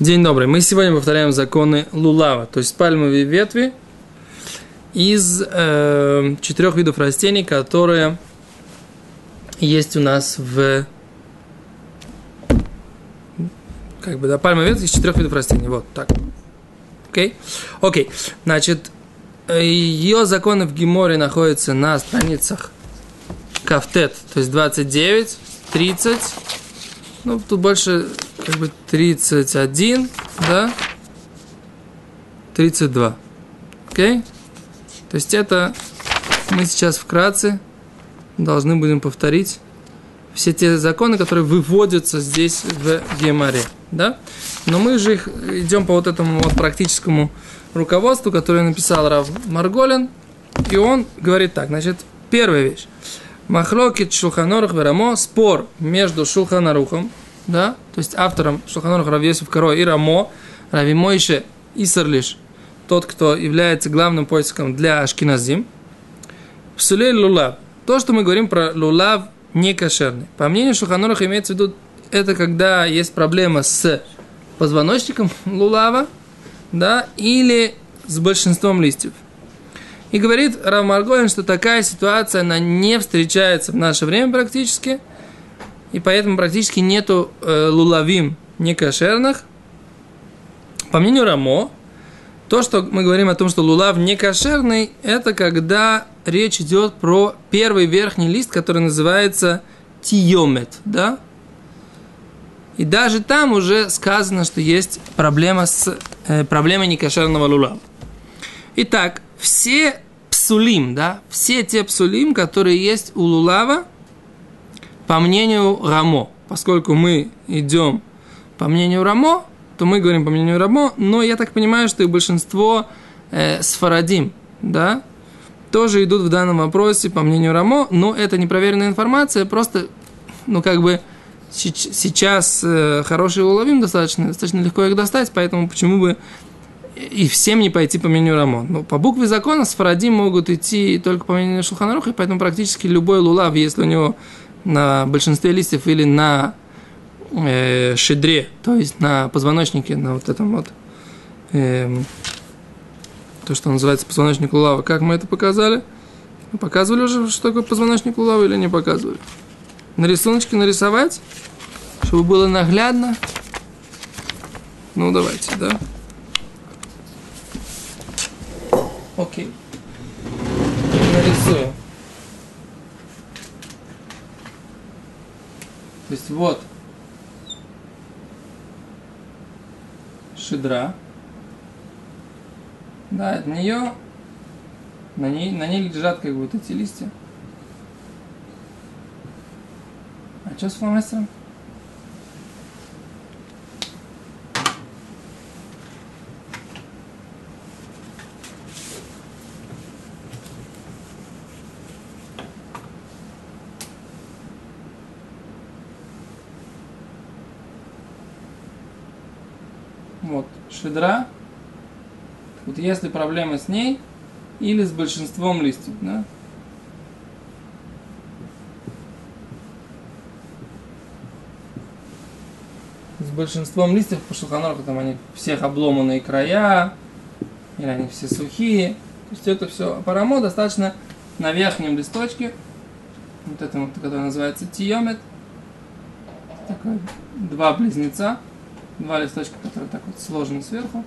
День добрый. Мы сегодня повторяем законы лулава, то есть пальмовые ветви из четырех видов растений, которые есть у нас в... пальмовые ветви из четырех видов растений. Вот так. Окей. Значит, ее законы в Геморе находятся на страницах Кафтет, то есть 29, 30, ну, тут больше... 31, да, 32, То есть это мы сейчас вкратце должны будем повторить все те законы, которые выводятся здесь в Гемаре, да. Но мы же их идем по вот этому вот практическому руководству, которое написал Рав Марголин, и он говорит так, значит, первая вещь. Махлокит Шулхан Арух ве Рамо, спор между Шулхан Арухом, да, то есть автором Шулхан Арух Рав Йосеф Каро и Рамо, Рави Моше Иссерлес, тот, кто является главным поиском для Ашкиназим. Псулей лулав. То, что мы говорим про лулав некошерный. По мнению Шулхан Аруха имеется в виду, это когда есть проблема с позвоночником лулава, да, или с большинством листьев. И говорит Рав Марголин, что такая ситуация, она не встречается в наше время практически, и поэтому практически нету лулавим некошерных. По мнению Рамо, то, что мы говорим о том, что лулав некошерный, это когда речь идет про первый верхний лист, который называется тиомет, да? И даже там уже сказано, что есть проблема с проблемой некошерного лулава. Итак, все псулим, да, все те псулим, которые есть у лулава, по мнению Рамо, поскольку мы идем по мнению Рамо, то мы говорим по мнению Рамо, но я так понимаю, что и большинство сфарадим, да, тоже идут в данном вопросе по мнению Рамо, но это непроверенная информация, просто, ну, как бы, сейчас хорошие уловим достаточно легко их достать, поэтому почему бы и всем не пойти по мнению Рамо. Но по букве закона сфарадим могут идти только по мнению Шулхан Аруха, и поэтому практически любой лулав, если у него на большинстве листьев или на шедре, то есть на позвоночнике, на вот этом вот, то, что называется позвоночник лулава. Как мы это показали? Показывали уже, что такое позвоночник лулава, или не показывали? На рисуночке нарисовать, чтобы было наглядно. Ну, давайте, да. Окей. Нарисуем. То есть вот шедра, да, от нее, на ней лежат как бы вот эти листья. А что с фломастером? Вот, шедра. Вот если проблема с ней или с большинством листьев, да? С большинством листьев по Шулхан Аруху там они всех обломанные края, или они все сухие. То есть это все парамо достаточно на верхнем листочке. Вот это вот, который называется тиомет. Такой, два близнеца. Два листочка, которые так вот сложены сверху,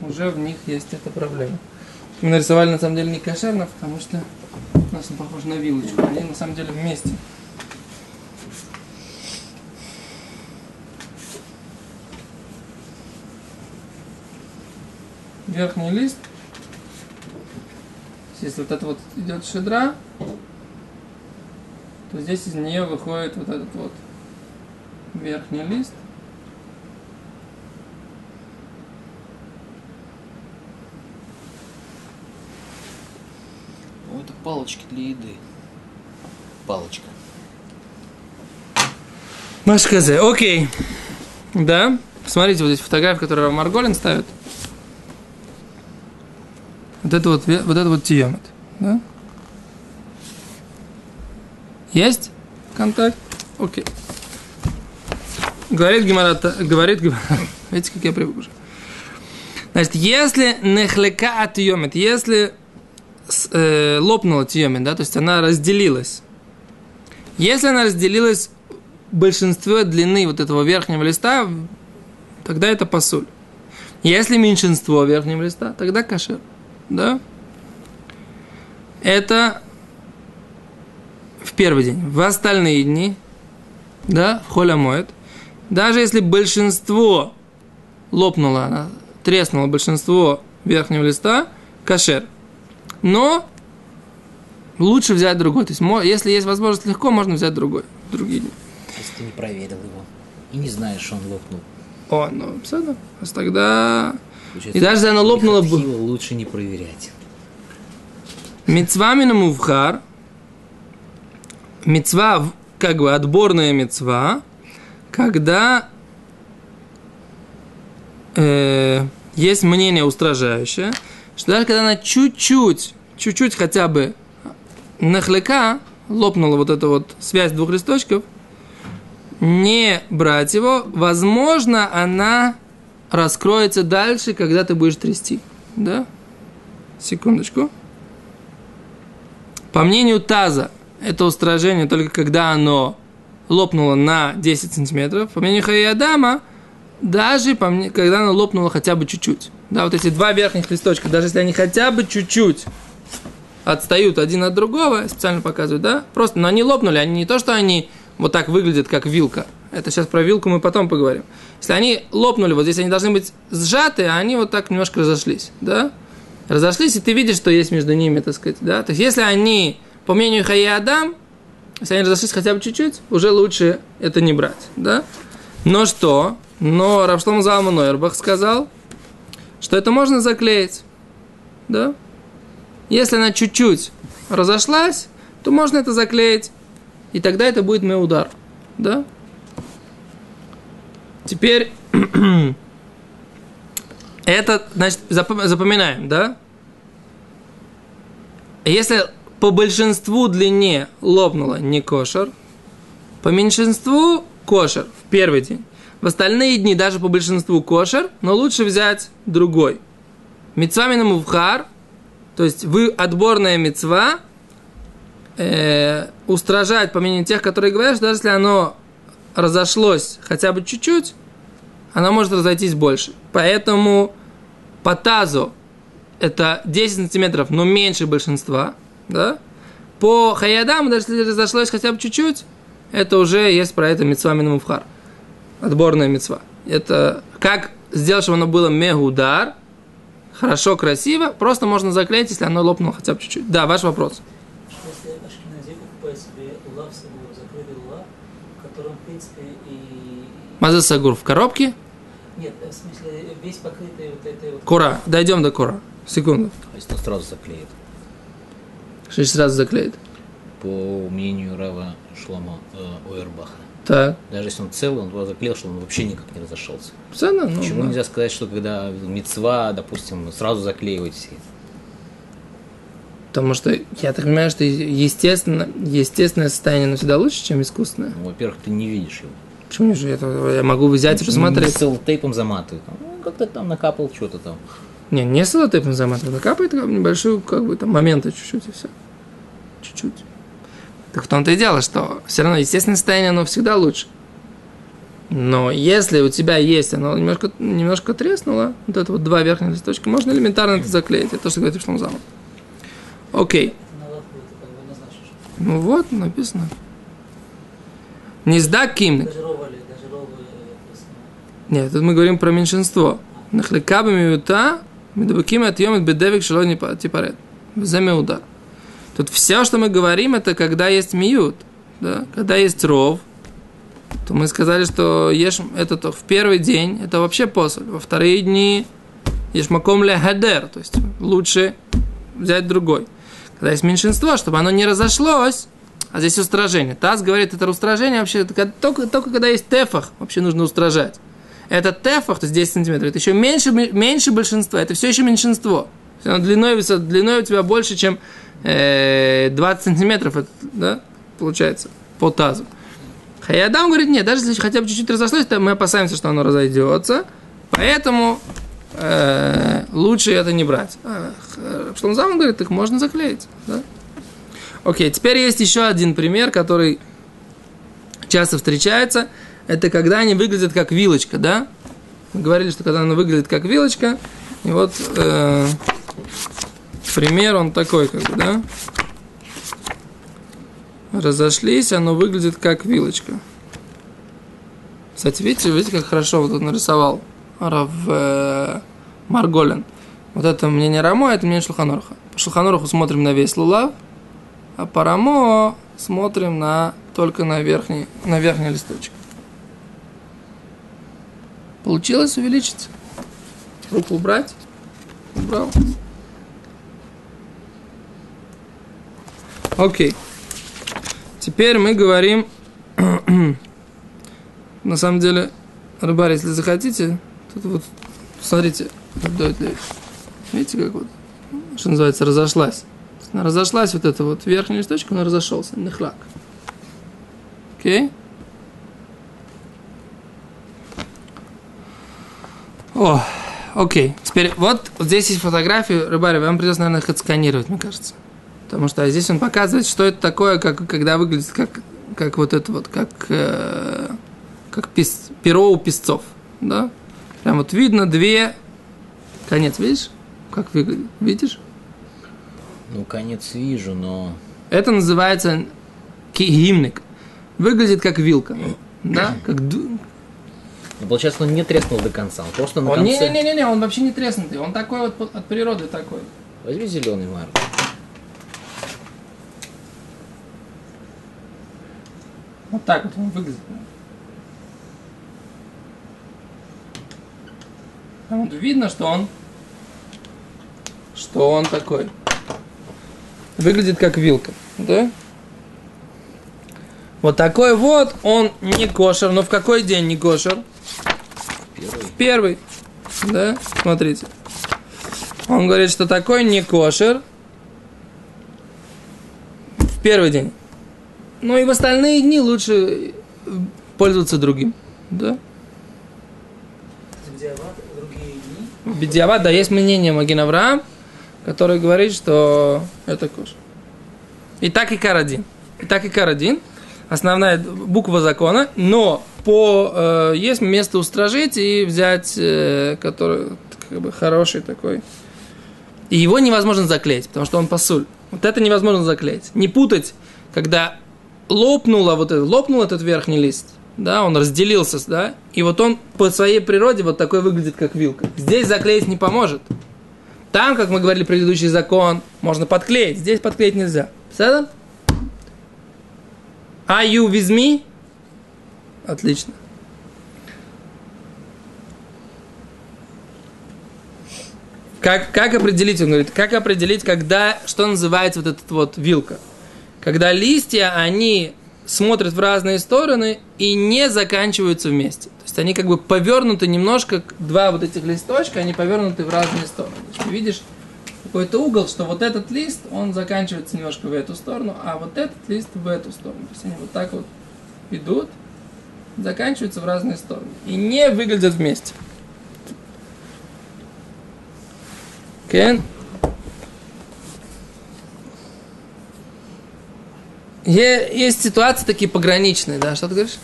уже в них есть эта проблема. Мы нарисовали на самом деле не кошерно, потому что у нас он похож на вилочку. Они на самом деле вместе. Верхний лист. Если вот это вот идет шедра, то здесь из нее выходит вот этот вот верхний лист. О, это палочки для еды. Палочка. Машказе, окей. Да. Смотрите, вот здесь фотография, которую Рав Марголин ставит. Вот это вот тиемет. Да? Есть контакт? Окей. Говорит Гимарат, видите, как я привык уже. Значит, если нехлека от йомит, если лопнула тьемит, да, то есть она разделилась. Если она разделилась большинство длины вот этого верхнего листа, тогда это пасуль. Если меньшинство верхнего листа, тогда кашер. Да? Это в первый день. В остальные дни, да, в холь амоэд, даже если большинство лопнуло, треснуло большинство верхнего листа, кашер. Но лучше взять другой. То есть, если есть возможность легко, можно взять другой. Другие дни. Если ты не проверил его и не знаешь, что он лопнул. О, ну, все равно. Тогда... Получается, и даже если оно лопнуло... Лучше не проверять. Мицва минамувхар. Мицва, как бы отборная мицва, когда есть мнение устражающее, что даже когда она чуть-чуть хотя бы нахлека, лопнула вот эта вот связь двух листочков, не брать его, возможно, она раскроется дальше, когда ты будешь трясти. Да? Секундочку. По мнению Таза, это устражение только когда оно лопнуло на 10 сантиметров. По мнению Хаи Адама, даже когда оно лопнуло хотя бы чуть-чуть. Да, вот эти два верхних листочка, даже если они хотя бы чуть-чуть отстают один от другого, специально показывают, да? Просто, но они лопнули, они не то, что они... Вот так выглядит, как вилка. Это сейчас про вилку мы потом поговорим. Если они лопнули, вот здесь они должны быть сжаты, а они вот так немножко разошлись, да? Разошлись, и ты видишь, что есть между ними, так сказать, да? То есть, если они, по мнению Хаи Адам, если они разошлись хотя бы чуть-чуть, уже лучше это не брать, да? Но что? Но Рав Штейн Залман Нойербах сказал, что это можно заклеить, да? Если она чуть-чуть разошлась, то можно это заклеить. И тогда это будет мой удар, да? Теперь это, значит, запоминаем, да? Если по большинству длине лопнуло не кошер, по меньшинству кошер в первый день. В остальные дни даже по большинству кошер, но лучше взять другой. Мицва мина мувхар, то есть вы отборная мицва. Устражать, по мнению тех, которые говорят, что даже если оно разошлось хотя бы чуть-чуть, оно может разойтись больше. Поэтому по тазу это 10 сантиметров, но меньше большинства. Да? По Хаи Адаму, даже если разошлось хотя бы чуть-чуть, это уже есть про это мицва мин мувхар. Отборная мицва. Это как сделать, чтобы оно было мегудар, хорошо, красиво, просто можно заклеить, если оно лопнуло хотя бы чуть-чуть. Да, ваш вопрос. Ашкиназим покупает себе лулав, закрытый лулав, в котором, в принципе, и... Маза сагур в коробке? Нет, в смысле, весь покрытый вот этой вот... Кура, дойдем до кура. Секунду. А если он сразу заклеит? Что сразу заклеит? По мнению Рава Шлама Ойербаха. Так. Даже если он целый, он его заклеил, что он вообще никак не разошелся. Цена, ну, почему да. Нельзя сказать, что когда мицва, допустим, сразу заклеивать все? Потому что я так понимаю, что естественное состояние всегда лучше, чем искусственное. Ну, во-первых, ты не видишь его. Почему же я могу взять и посмотреть? Не целлотейпом заматывают. Ну, как-то там накапал что-то там. Не целлотейпом заматывают, накапает небольшую, как бы там момента чуть-чуть и все. Чуть-чуть. Так в том-то и дело, что все равно естественное состояние, оно всегда лучше. Но если у тебя есть, оно немножко треснуло, вот это вот два верхних листочка, можно элементарно это заклеить. Это то, что говорит Шлам Залман. Окей. Ну вот, написано. Не сдак ким. Нет, тут мы говорим про меньшинство. Нахлекаба миута, медабаким отъемит бедевик шелони типарет. Вземеуда. Тут все, что мы говорим, это когда есть миют. Да? Когда есть ров, то мы сказали, что ешь это то в первый день, это вообще посоль. Во вторые дни ешь маком ле хадер, то есть лучше взять другой. Когда есть меньшинство, чтобы оно не разошлось, а здесь устражение. Таз говорит, это устражение вообще только когда есть тефах, вообще нужно устражать. Это тефах, то есть 10 сантиметров, это еще меньше большинства, это все еще меньшинство. Оно длиной у тебя больше, чем 20 сантиметров, это, да, получается, по тазу. Хаи Адам говорит, нет, даже если хотя бы чуть-чуть разошлось, то мы опасаемся, что оно разойдется, поэтому лучше это не брать. Штейн Залман говорит, их можно заклеить. Да? Окей, теперь есть еще один пример, который часто встречается. Это когда они выглядят как вилочка, да? Мы говорили, что когда она выглядит как вилочка, и вот пример он такой, как бы, да? Разошлись, оно выглядит как вилочка. Кстати, видите, как хорошо вот он нарисовал Рав Марголин. Вот это мнение Рамо, это мнение Шулхан Аруха. По Шулхан Аруху смотрим на весь Лулав, а по Рамо смотрим только на верхний листочек. Получилось увеличить? Руку убрать? Убрал. Окей. Теперь мы говорим, на самом деле, рыбари, если захотите, тут вот, смотрите, видите, как вот, что называется, разошлась. Она разошлась, вот эта вот верхняя листочка, она разошелся, нехлак. Окей? О, окей. Теперь вот здесь есть фотографии, рыбари, вам придется, наверное, их отсканировать, мне кажется. Потому что здесь он показывает, что это такое, когда выглядит как вот это вот, как перо у песцов, да? Прям вот видно две... Конец видишь? Как выглядит? Видишь? Ну, конец вижу, но... Это называется гимник. Выглядит как вилка, да? Как... Но получается, он не треснул до конца, он просто на конце... Не-не-не, он вообще не треснутый, он такой вот от природы такой. Возьми зеленый маркер. Вот так вот он выглядит. Вот видно, что он такой. Выглядит как вилка, да? Вот такой вот он не кошер. Но в какой день не кошер? В первый. Да? Смотрите. Он говорит, что такой не кошер в первый день. Ну и в остальные дни лучше пользоваться другим, да? Бедиават, другие дни? Бедиават, да, есть мнение Магина Вра, которое говорит, что это кошер. И так и Карадин. Основная буква закона, но есть место устражить и взять, который как бы хороший такой. И его невозможно заклеить, потому что он пасуль. Вот это невозможно заклеить. Не путать, когда... Лопнул этот верхний лист, да, он разделился, да, и вот он по своей природе вот такой выглядит, как вилка. Здесь заклеить не поможет. Там, как мы говорили, предыдущий закон, можно подклеить, здесь подклеить нельзя. Понятно? Are you with me? Отлично. Как определить, он говорит, как определить, когда, что называется вот этот вот вилка? Когда листья, они смотрят в разные стороны и не заканчиваются вместе. То есть они как бы повернуты немножко, два вот этих листочка, они повернуты в разные стороны. То есть ты видишь какой-то угол, что вот этот лист, он заканчивается немножко в эту сторону, а вот этот лист в эту сторону. То есть они вот так вот идут, заканчиваются в разные стороны и не выглядят вместе. Кен? Есть ситуации такие пограничные, да, что ты говоришь?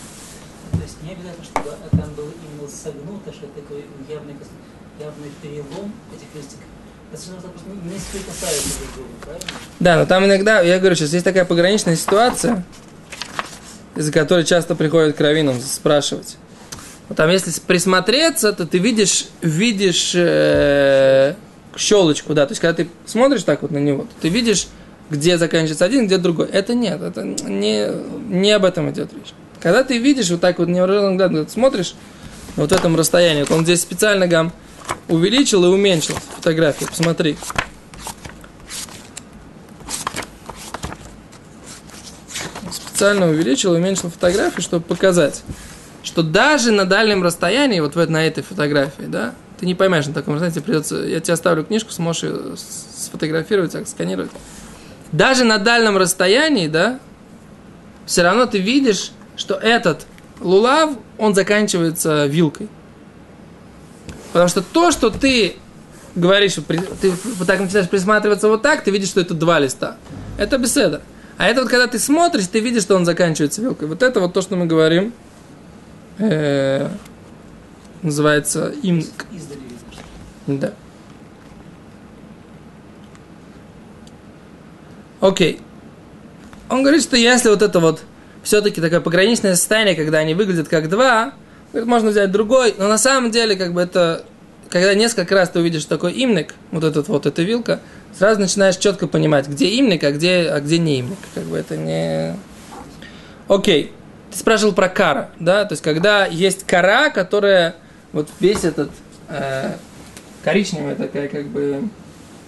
То есть не обязательно, чтобы там было именно согнуто, что это такой явный перелом этих листиков. Достаточно, просто не стоит касаться друг друга, правильно? Да, но там иногда, я говорю, сейчас есть такая пограничная ситуация, из-за которой часто приходят к раввинам спрашивать. Вот там, если присмотреться, то ты видишь щелочку, да, то есть когда ты смотришь так вот на него, то ты видишь, где заканчивается один, где другой. Это нет, это не об этом идет речь. Когда ты видишь вот так вот невооруженным глазом, смотришь вот в этом расстоянии, вот он здесь специально увеличил и уменьшил фотографию, посмотри. Специально увеличил и уменьшил фотографию, чтобы показать, что даже на дальнем расстоянии, вот на этой фотографии, да, ты не поймаешь на таком расстоянии, придется, я тебе оставлю книжку, сможешь ее сфотографировать, сканировать. Даже на дальнем расстоянии, да, все равно ты видишь что этот лулав, он заканчивается вилкой. Потому что то, что ты говоришь, ты вот так начинаешь присматриваться вот так, ты видишь, что это два листа. Это беседа. А это вот когда ты смотришь, ты видишь, что он заканчивается вилкой. Вот это вот то, что мы говорим, называется им... Да. Окей. Он говорит, что если вот это вот все-таки такое пограничное состояние, когда они выглядят как два, можно взять другой, но на самом деле, как бы это, когда несколько раз ты увидишь такой имник, вот этот вот, эта вилка, сразу начинаешь четко понимать, где имник, а где не имник. Как бы это не... Окей. Ты спрашивал про кара, да? То есть, когда есть кара, которая вот весь этот коричневый такая, как бы...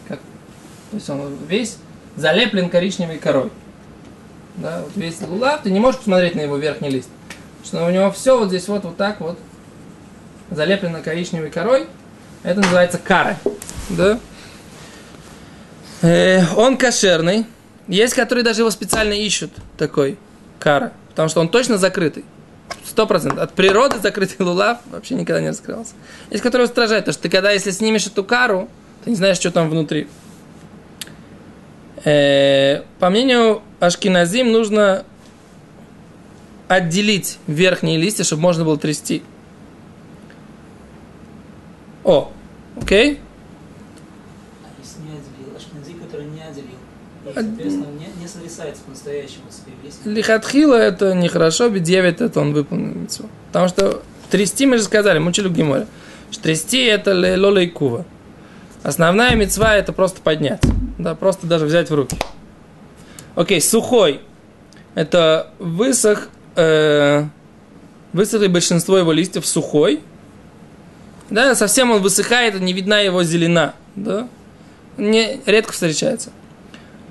Как, то есть, он весь залеплен коричневой корой. Да, вот весь лулав, ты не можешь посмотреть на его верхний лист. Что у него все вот здесь вот так вот залеплено коричневой корой. Это называется кара. Да? Он кошерный. Есть, которые даже его специально ищут, такой кара. Потому что он точно закрытый. 100%. От природы закрытый лулав вообще никогда не раскрывался. Есть, которые устражают, потому что ты когда, если снимешь эту кару, ты не знаешь, что там внутри. По мнению Ашкиназим, нужно отделить верхние листья, чтобы можно было трясти. О, окей. А если не отделил, Ашкиназим, который не отделил, и, соответственно, не срисается по-настоящему с лихатхила, это нехорошо, бедевит, это он выполнил. Потому что трясти, мы же сказали, мы учили в Гимаре, что трясти это лолейкува. Основная мицва это просто поднять. Да, просто даже взять в руки. Окей, сухой. Это высохли большинство его листьев, сухой. Да, совсем он высыхает, не видна его зелена. Да? Не, редко встречается.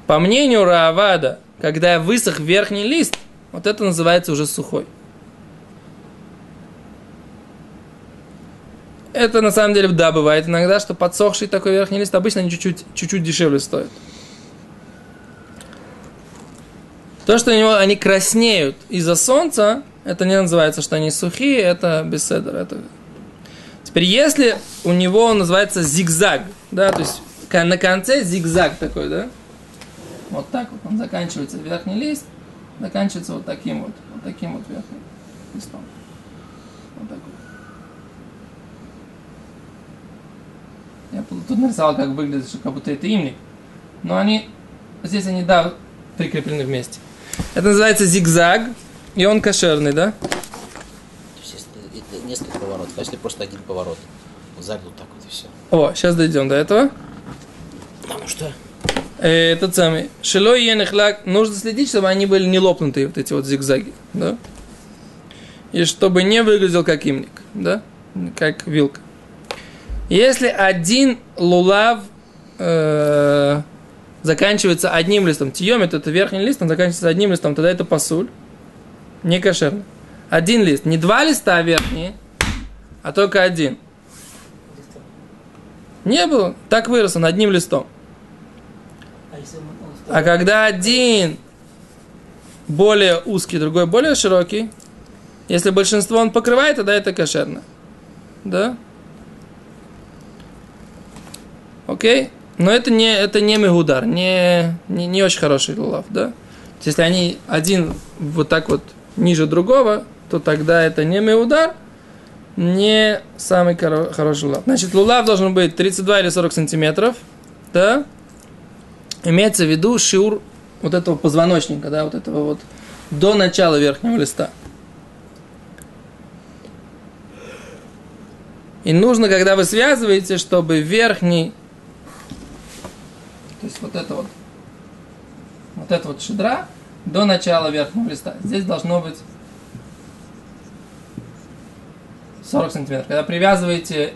По мнению Раавада, когда высох верхний лист, вот это называется уже сухой. Это на самом деле, да, бывает иногда, что подсохший такой верхний лист, обычно они чуть-чуть дешевле стоят. То, что у него они краснеют из-за солнца, это не называется, что они сухие, это беседер. Это... Теперь, если у него он называется зигзаг, да, то есть на конце зигзаг такой, да, вот так вот он заканчивается, верхний лист заканчивается вот таким вот верхним листом. Вот так вот. Я тут нарисовал, как выглядит, что как будто это имник. Но они, здесь они, да, прикреплены вместе. Это называется зигзаг, и он кошерный, да? То есть, это несколько поворотов, а если просто один поворот? Вот так вот и все. О, сейчас дойдем до этого. Потому что? Этот самый. Шилой енехлак. Нужно следить, чтобы они были не лопнутые, вот эти вот зигзаги, да? И чтобы не выглядел как имник, да? Как вилка. Если один лулав заканчивается одним листом, тиомит, это верхний лист, он заканчивается одним листом, тогда это пасуль, не кошерно. Один лист, не два листа верхние, а только один. Не было, так вырос он одним листом. А когда один более узкий, другой более широкий, если большинство он покрывает, тогда это кошерно. Да? Окей? Но это не мегудар, не очень хороший лулав, да? Если они один вот так вот ниже другого, то тогда это не мегудар, не самый хороший лулав. Значит, лулав должен быть 32 или 40 сантиметров, да? Имеется в виду шиур вот этого позвоночника, да, вот этого вот до начала верхнего листа. И нужно, когда вы связываете, чтобы верхний... То есть вот это вот шедра до начала верхнего листа. Здесь должно быть 40 сантиметров. Когда привязываете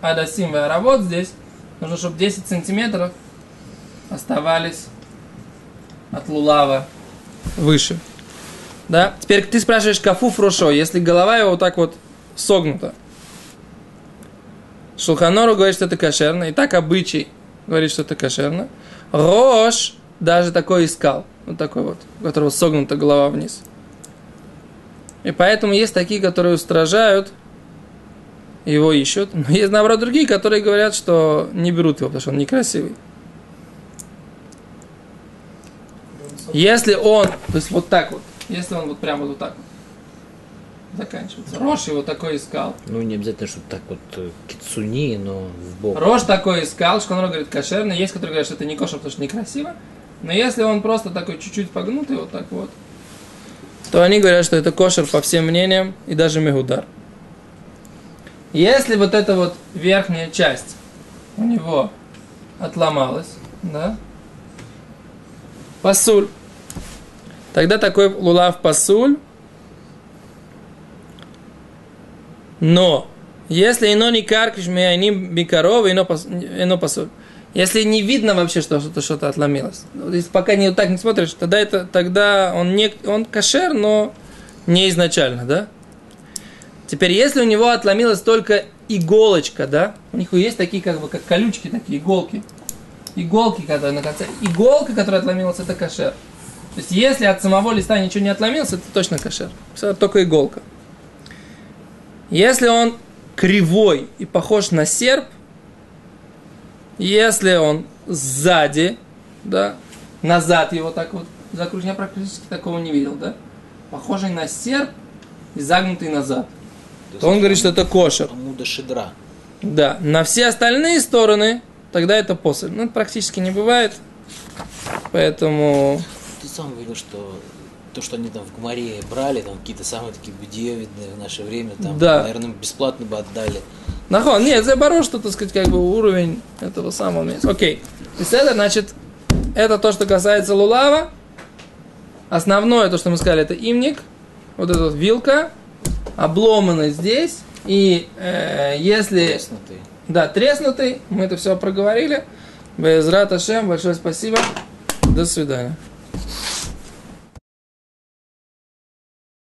Адасим и Аравот здесь, нужно, чтобы 10 сантиметров оставались от лулава выше. Да? Теперь ты спрашиваешь кафуф рошо, если голова его вот так вот согнута. Шулхан Арух говорит, что это кошерно. И так обычай говорит, что это кошерно. Рош даже такой искал. Вот такой вот, у которого согнута голова вниз. И поэтому есть такие, которые устражают, его ищут. Но есть, наоборот, другие, которые говорят, что не берут его, потому что он некрасивый. Если он, то есть вот так вот, если он вот прямо вот так вот заканчивается. Рош его такой искал. Ну, не обязательно, что так вот кицуни, но в бок. Рош такой искал, что он говорит кошерный. Есть, которые говорят, что это не кошер, потому что некрасиво. Но если он просто такой чуть-чуть погнутый вот так вот, то они говорят, что это кошер по всем мнениям и даже мегудар. Если вот эта вот верхняя часть у него отломалась, да, пасуль, тогда такой лулав пасуль. Но если ино не каркиш, они бикоровы, ино пасуль. Если не видно вообще, что что-то отломилось, если пока не вот так не смотришь, тогда он кошер, но не изначально, да? Теперь, если у него отломилась только иголочка, да? У них есть такие, как колючки, такие иголки. Иголки, которые на конце. Иголка, которая отломилась, это кошер. То есть, если от самого листа ничего не отломилось, это точно кошер. Только иголка. Если он кривой и похож на серп, если он сзади, да, назад его так вот закручен, я практически такого не видел, да, похожий на серп и загнутый назад, то он говорит, что это кошер. Амуда шедра. Да, на все остальные стороны, тогда это посоль. Ну, практически не бывает, поэтому... Ты сам видел, что то, что они там в Гмаре брали, там какие-то самые такие будеевидные в наше время, там, да, наверное, бесплатно бы отдали. Нахон, нет, заборол, что, так сказать, как бы уровень этого самого места. Окей. То есть это, значит, это то, что касается лулава. Основное, то, что мы сказали, это имник. Вот эта вот вилка, обломана здесь. И если... Треснутый. Да, треснутый. Мы это все проговорили. Беэзрат Ашем, большое спасибо. До свидания.